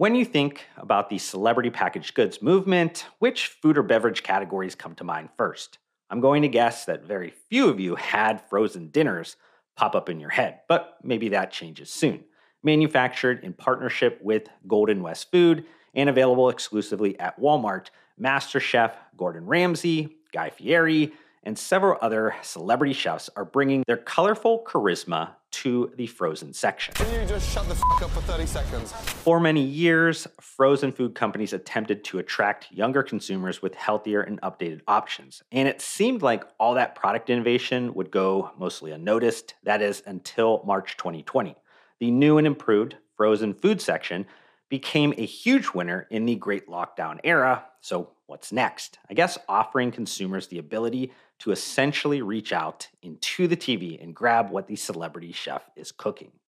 When you think about the celebrity packaged goods movement, which food or beverage categories come to mind first? I'm going to guess that very few of you had frozen dinners pop up in your head, but maybe that changes soon. Manufactured in partnership with Golden West Food and available exclusively at Walmart, MasterChef Gordon Ramsay, Guy Fieri, and several other celebrity chefs are bringing their colorful charisma to the frozen section. Can you just shut the f*** up for 30 seconds? For many years, frozen food companies attempted to attract younger consumers with healthier and updated options. And it seemed like all that product innovation would go mostly unnoticed. That is, until March 2020. The new and improved frozen food section became a huge winner in the Great Lockdown era. So what's next? I guess offering consumers the ability to essentially reach out into the TV and grab what the celebrity chef is cooking.